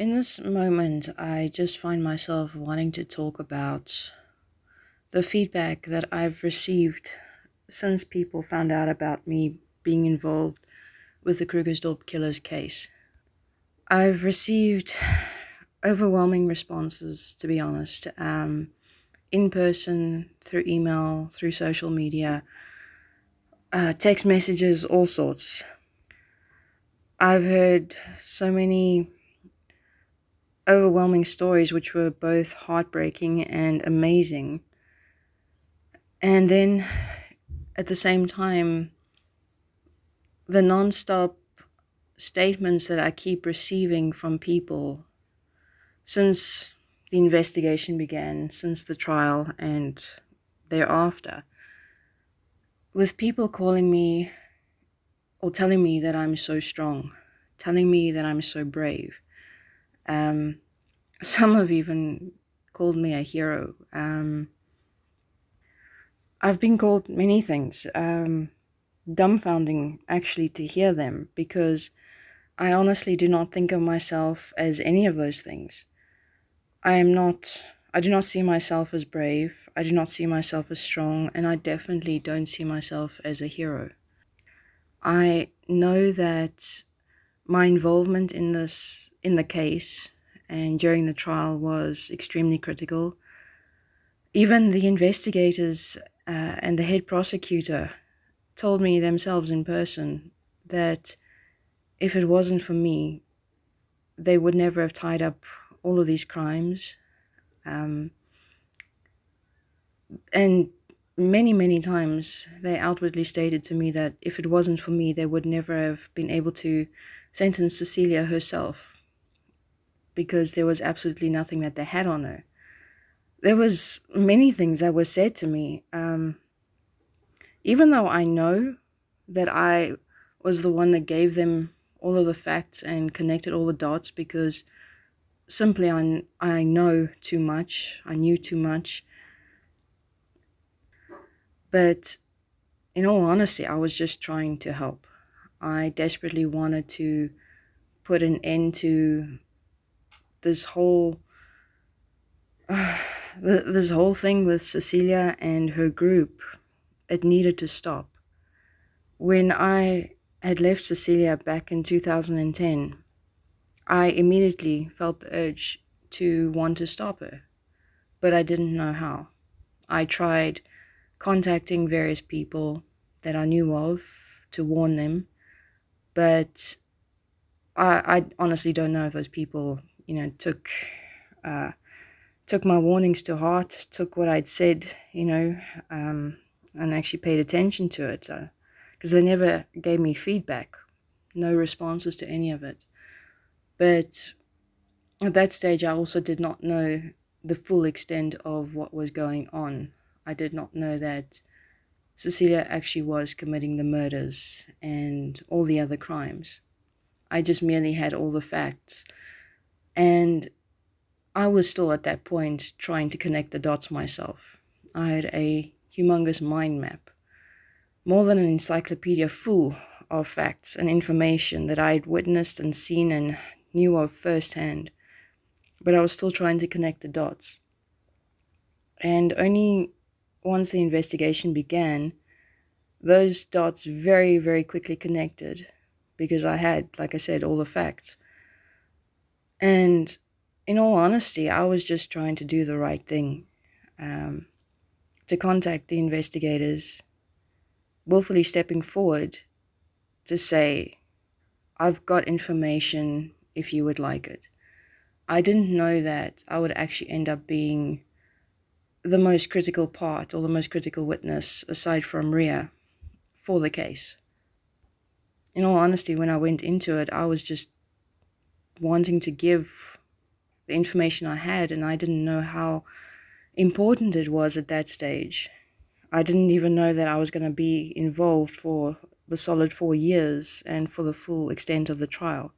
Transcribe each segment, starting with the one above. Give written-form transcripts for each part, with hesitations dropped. In this moment, I just find myself wanting to talk about the feedback that I've received since people found out about me being involved with the Krugersdorp killers case. I've received overwhelming responses, to be honest, in person, through email, through social media, text messages, all sorts. I've heard so many overwhelming stories which were both heartbreaking and amazing, and then at the same time the non-stop statements that I keep receiving from people since the investigation began, since the trial and thereafter, with people calling me or telling me that I'm so strong, telling me that I'm so brave. Some have even called me a hero. I've been called many things. Dumbfounding, actually, to hear them, because I honestly do not think of myself as any of those things. I do not see myself as brave, I do not see myself as strong, and I definitely don't see myself as a hero. I know that my involvement in the case and during the trial was extremely critical. Even the investigators and the head prosecutor told me themselves in person that if it wasn't for me, they would never have tied up all of these crimes. And many, many times they outwardly stated to me that if it wasn't for me, they would never have been able to sentence Cecilia herself, because there was absolutely nothing that they had on her. There was many things that were said to me. Even though I know that I was the one that gave them all of the facts and connected all the dots, because simply I know too much, I knew too much. But in all honesty, I was just trying to help. I desperately wanted to put an end to this whole thing with Cecilia and her group. It needed to stop. When I had left Cecilia back in 2010, I immediately felt the urge to want to stop her, but I didn't know how. I tried contacting various people that I knew of to warn them, but I honestly don't know if those people took my warnings to heart, took what I'd said, and actually paid attention to it, because they never gave me feedback, no responses to any of it. But at that stage, I also did not know the full extent of what was going on. I did not know that Cecilia actually was committing the murders and all the other crimes. I just merely had all the facts. And I was still at that point trying to connect the dots myself. I had a humongous mind map, more than an encyclopedia full of facts and information that I had witnessed and seen and knew of firsthand. But I was still trying to connect the dots. And only once the investigation began, those dots very, very quickly connected, because I had, like I said, all the facts. And in all honesty, I was just trying to do the right thing, to contact the investigators, willfully stepping forward to say, I've got information if you would like it. I didn't know that I would actually end up being the most critical part, or the most critical witness, aside from Rhea, for the case. In all honesty, when I went into it, I was just wanting to give the information I had, and I didn't know how important it was at that stage. I didn't even know that I was going to be involved for the solid 4 years and for the full extent of the trial.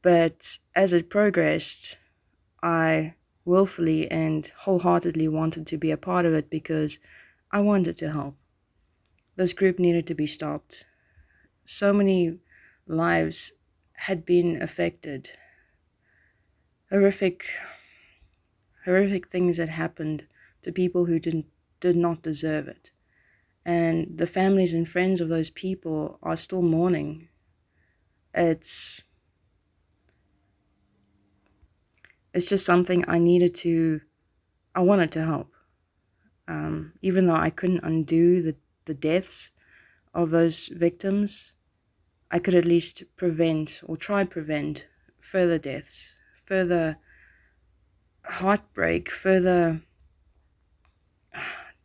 But as it progressed, I willfully and wholeheartedly wanted to be a part of it, because I wanted to help. This group needed to be stopped. So many lives had been affected, horrific things that happened to people who did not deserve it. And the families and friends of those people are still mourning. It's just something I wanted to help. Even though I couldn't undo the deaths of those victims, I could at least prevent or try prevent further deaths, further heartbreak, further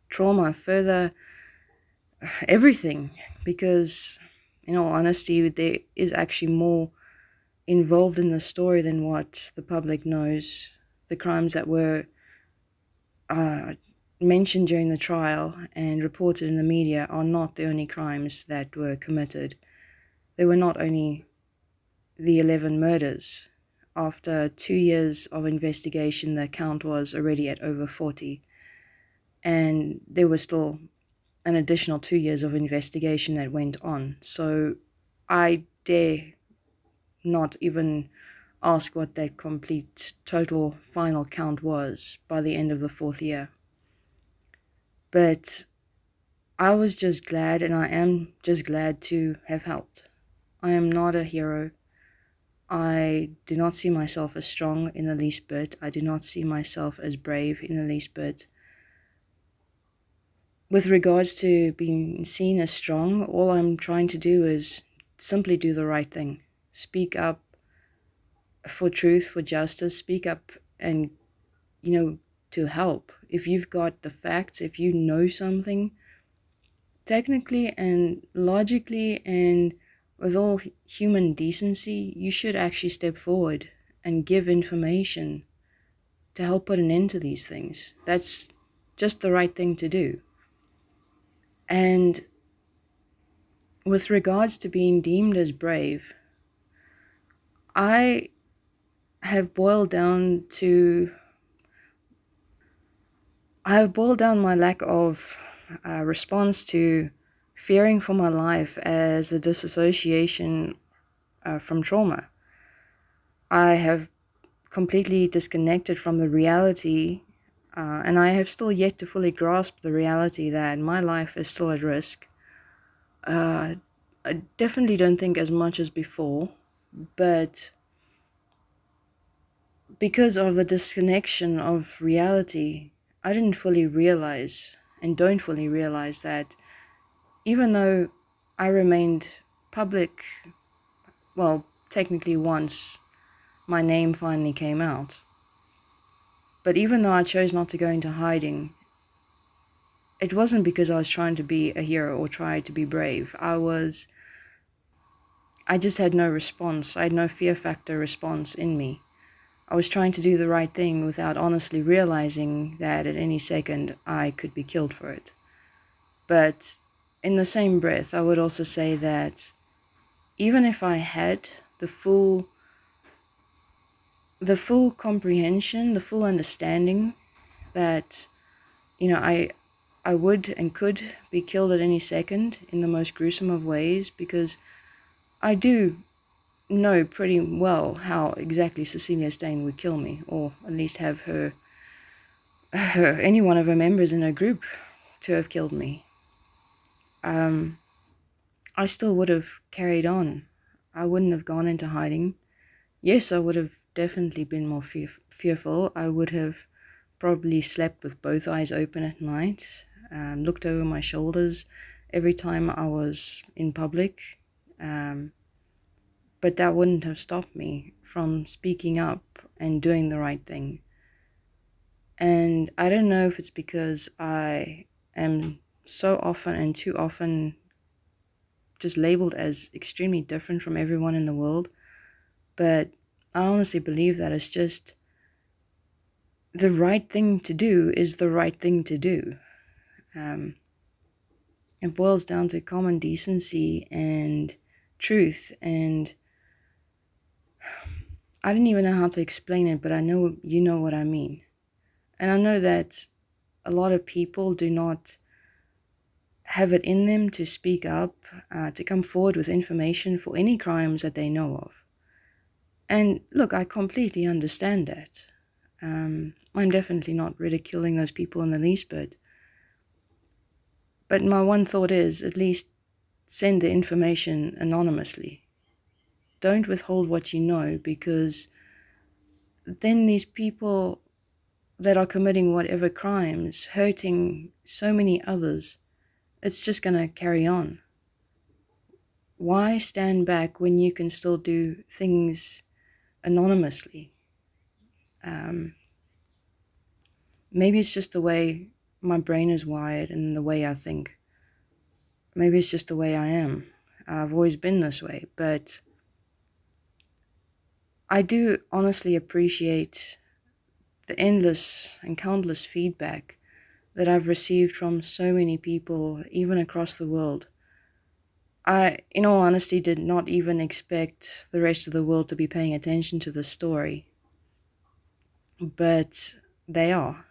trauma, further everything, because in all honesty, there is actually more involved in the story than what the public knows. The crimes that were mentioned during the trial and reported in the media are not the only crimes that were committed. There were not only the 11 murders. After 2 years of investigation, the count was already at over 40. And there were still an additional 2 years of investigation that went on. So I dare not even ask what that complete, total, final count was by the end of the 4th year. But I was just glad, and I am just glad to have helped. I am not a hero. I do not see myself as strong in the least bit. I do not see myself as brave in the least bit. With regards to being seen as strong, all I'm trying to do is simply do the right thing. Speak up for truth, for justice. Speak up and, to help. If you've got the facts, if you know something, technically and logically and with all human decency, you should actually step forward and give information to help put an end to these things. That's just the right thing to do. And with regards to being deemed as brave, I have boiled down my lack of response to fearing for my life as a disassociation from trauma. I have completely disconnected from the reality. And I have still yet to fully grasp the reality that my life is still at risk. I definitely don't think as much as before, but because of the disconnection of reality, I didn't fully realize and don't fully realize that even though I remained public, well, technically once my name finally came out, but even though I chose not to go into hiding, it wasn't because I was trying to be a hero or try to be brave. I just had no response. I had no fear factor response in me. I was trying to do the right thing without honestly realizing that at any second I could be killed for it. But in the same breath, I would also say that even if I had the full comprehension, the full understanding that, I would and could be killed at any second in the most gruesome of ways, because I do know pretty well how exactly Cecilia Steyn would kill me, or at least have her any one of her members in her group to have killed me. I still would have carried on. I wouldn't have gone into hiding. Yes, I would have definitely been more fearful. I would have probably slept with both eyes open at night, looked over my shoulders every time I was in public, but that wouldn't have stopped me from speaking up and doing the right thing. And I don't know if it's because I am so often and too often just labeled as extremely different from everyone in the world, but I honestly believe that it's just the right thing to do is the right thing to do. It boils down to common decency and truth, and I don't even know how to explain it, but I know you know what I mean. And I know that a lot of people do not have it in them to speak up, to come forward with information for any crimes that they know of. And look, I completely understand that. I'm definitely not ridiculing those people in the least bit. But my one thought is, at least send the information anonymously. Don't withhold what you know, because then these people that are committing whatever crimes, hurting so many others, it's just going to carry on. Why stand back when you can still do things anonymously? Maybe it's just the way my brain is wired and the way I think. Maybe it's just the way I am. I've always been this way, but I do honestly appreciate the endless and countless feedback that I've received from so many people, even across the world. I, in all honesty, did not even expect the rest of the world to be paying attention to this story. But they are.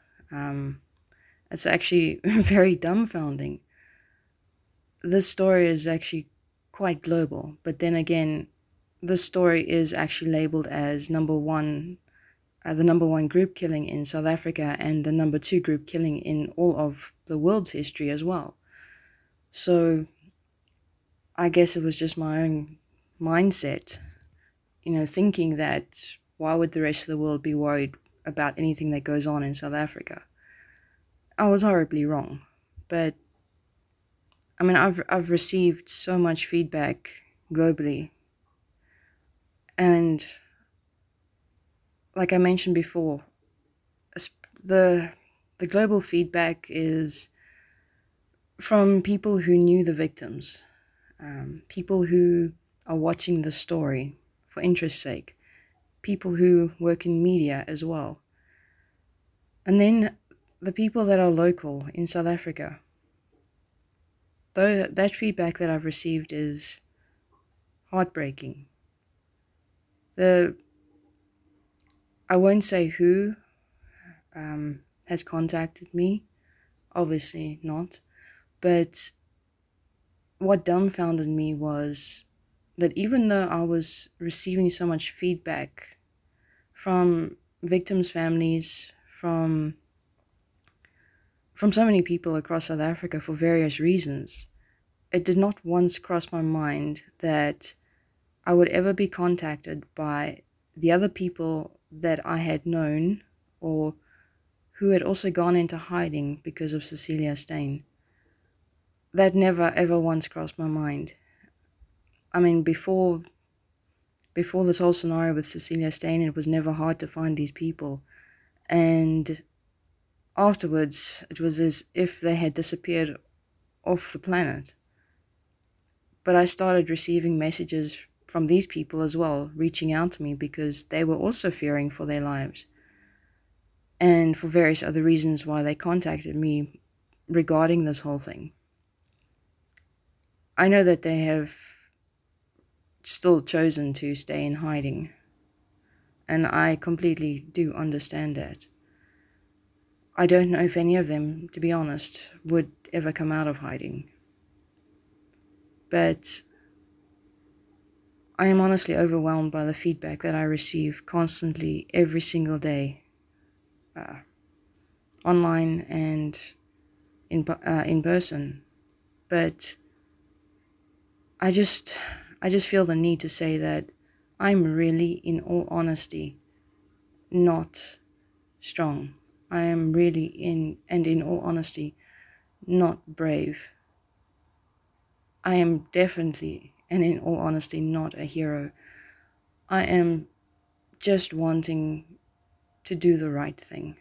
It's actually very dumbfounding. This story is actually quite global. But then again, this story is actually labeled as the number one group killing in South Africa and the number two group killing in all of the world's history as well. So I guess it was just my own mindset, thinking that why would the rest of the world be worried about anything that goes on in South Africa? I was horribly wrong, but I mean, I've received so much feedback globally. And like I mentioned before, the global feedback is from people who knew the victims. People who are watching the story for interest's sake, people who work in media as well, and then the people that are local in South Africa. Though that feedback that I've received is heartbreaking. I won't say who has contacted me, obviously not, but what dumbfounded me was that even though I was receiving so much feedback from victims' families, from so many people across South Africa for various reasons, it did not once cross my mind that I would ever be contacted by the other people that I had known or who had also gone into hiding because of Cecilia Steyn. That never ever once crossed my mind. I mean, before this whole scenario with Cecilia Steyn, it was never hard to find these people. And afterwards, it was as if they had disappeared off the planet. But I started receiving messages from these people as well, reaching out to me because they were also fearing for their lives. And for various other reasons why they contacted me regarding this whole thing. I know that they have still chosen to stay in hiding, and I completely do understand that. I don't know if any of them, to be honest, would ever come out of hiding. But I am honestly overwhelmed by the feedback that I receive constantly every single day, online and in person. But I just feel the need to say that I'm really, in all honesty, not strong. I am really, in all honesty, not brave. I am definitely, and in all honesty, not a hero. I am just wanting to do the right thing.